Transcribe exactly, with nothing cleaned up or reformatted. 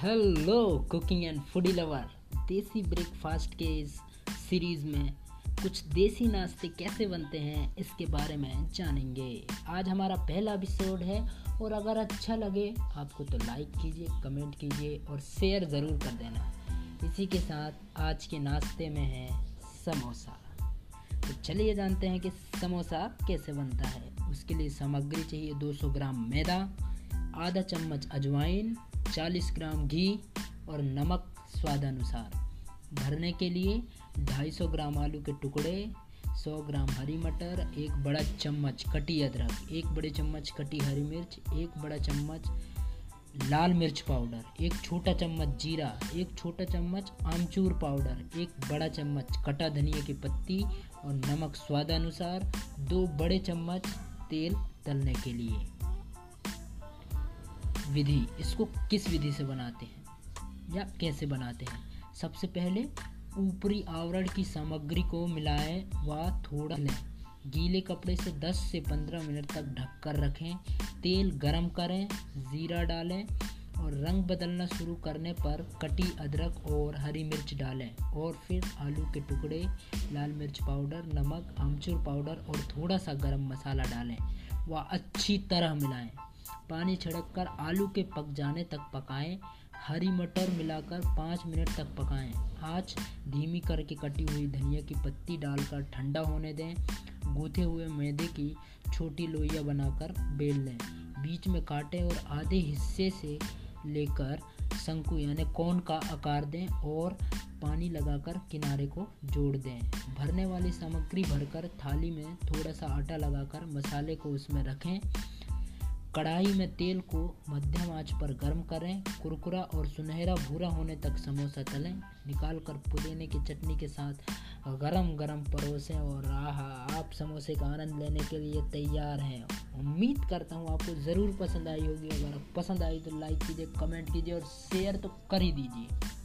Hello cooking and foodie lover, desi breakfast के इस series में कुछ देसी नाश्ते कैसे बनते हैं इसके बारे में जानेंगे। आज हमारा पहला एपिसोड है और अगर अच्छा लगे आपको तो लाइक कीजिए, कमेंट कीजिए और शेयर ज़रूर कर देना। इसी के साथ आज के नाश्ते में है समोसा। तो चलिए जानते हैं कि समोसा कैसे बनता है। उसके लिए सामग्री चाहिए दो सौ ग्राम मैदा, आधा चम्मच अजवाइन, चालीस ग्राम घी और नमक स्वादानुसार। भरने के लिए दो सौ पचास ग्राम आलू के टुकड़े, सौ ग्राम हरी मटर, एक बड़ा चम्मच कटी अदरक, एक बड़े चम्मच कटी हरी मिर्च, एक बड़ा चम्मच लाल मिर्च पाउडर, एक छोटा चम्मच जीरा, एक छोटा चम्मच आमचूर पाउडर, एक बड़ा चम्मच कटा धनिया की पत्ती और नमक स्वादानुसार, दो बड़े चम्मच तेल तलने के लिए। विधि, इसको किस विधि से बनाते हैं या कैसे बनाते हैं। सबसे पहले ऊपरी आवरण की सामग्री को मिलाएं व थोड़ा लें। गीले कपड़े से दस से पंद्रह मिनट तक ढक कर रखें। तेल गरम करें, जीरा डालें और रंग बदलना शुरू करने पर कटी अदरक और हरी मिर्च डालें और फिर आलू के टुकड़े, लाल मिर्च पाउडर, नमक, आमचूर पाउडर और थोड़ा सा गरम मसाला डालें व अच्छी तरह मिलाएं। पानी छिड़ककर आलू के पक जाने तक पकाएं। हरी मटर मिलाकर पाँच मिनट तक पकाएं। आंच धीमी करके कटी हुई धनिया की पत्ती डालकर ठंडा होने दें। गूथे हुए मैदे की छोटी लोइयां बनाकर बेल लें। बीच में काटें और आधे हिस्से से लेकर शंकु यानी कोन का आकार दें और पानी लगाकर किनारे को जोड़ दें। भरने वाली सामग्री भरकर थाली में थोड़ा सा आटा लगाकर मसाले को उसमें रखें। कढ़ाई में तेल को मध्यम आंच पर गर्म करें। कुरकुरा और सुनहरा भूरा होने तक समोसा तलें। निकाल कर पुदीने की चटनी के साथ गरम गरम परोसें और आहा, आप समोसे का आनंद लेने के लिए तैयार हैं। उम्मीद करता हूँ आपको ज़रूर पसंद आई होगी। अगर पसंद आई तो लाइक कीजिए, कमेंट कीजिए और शेयर तो कर ही दीजिए।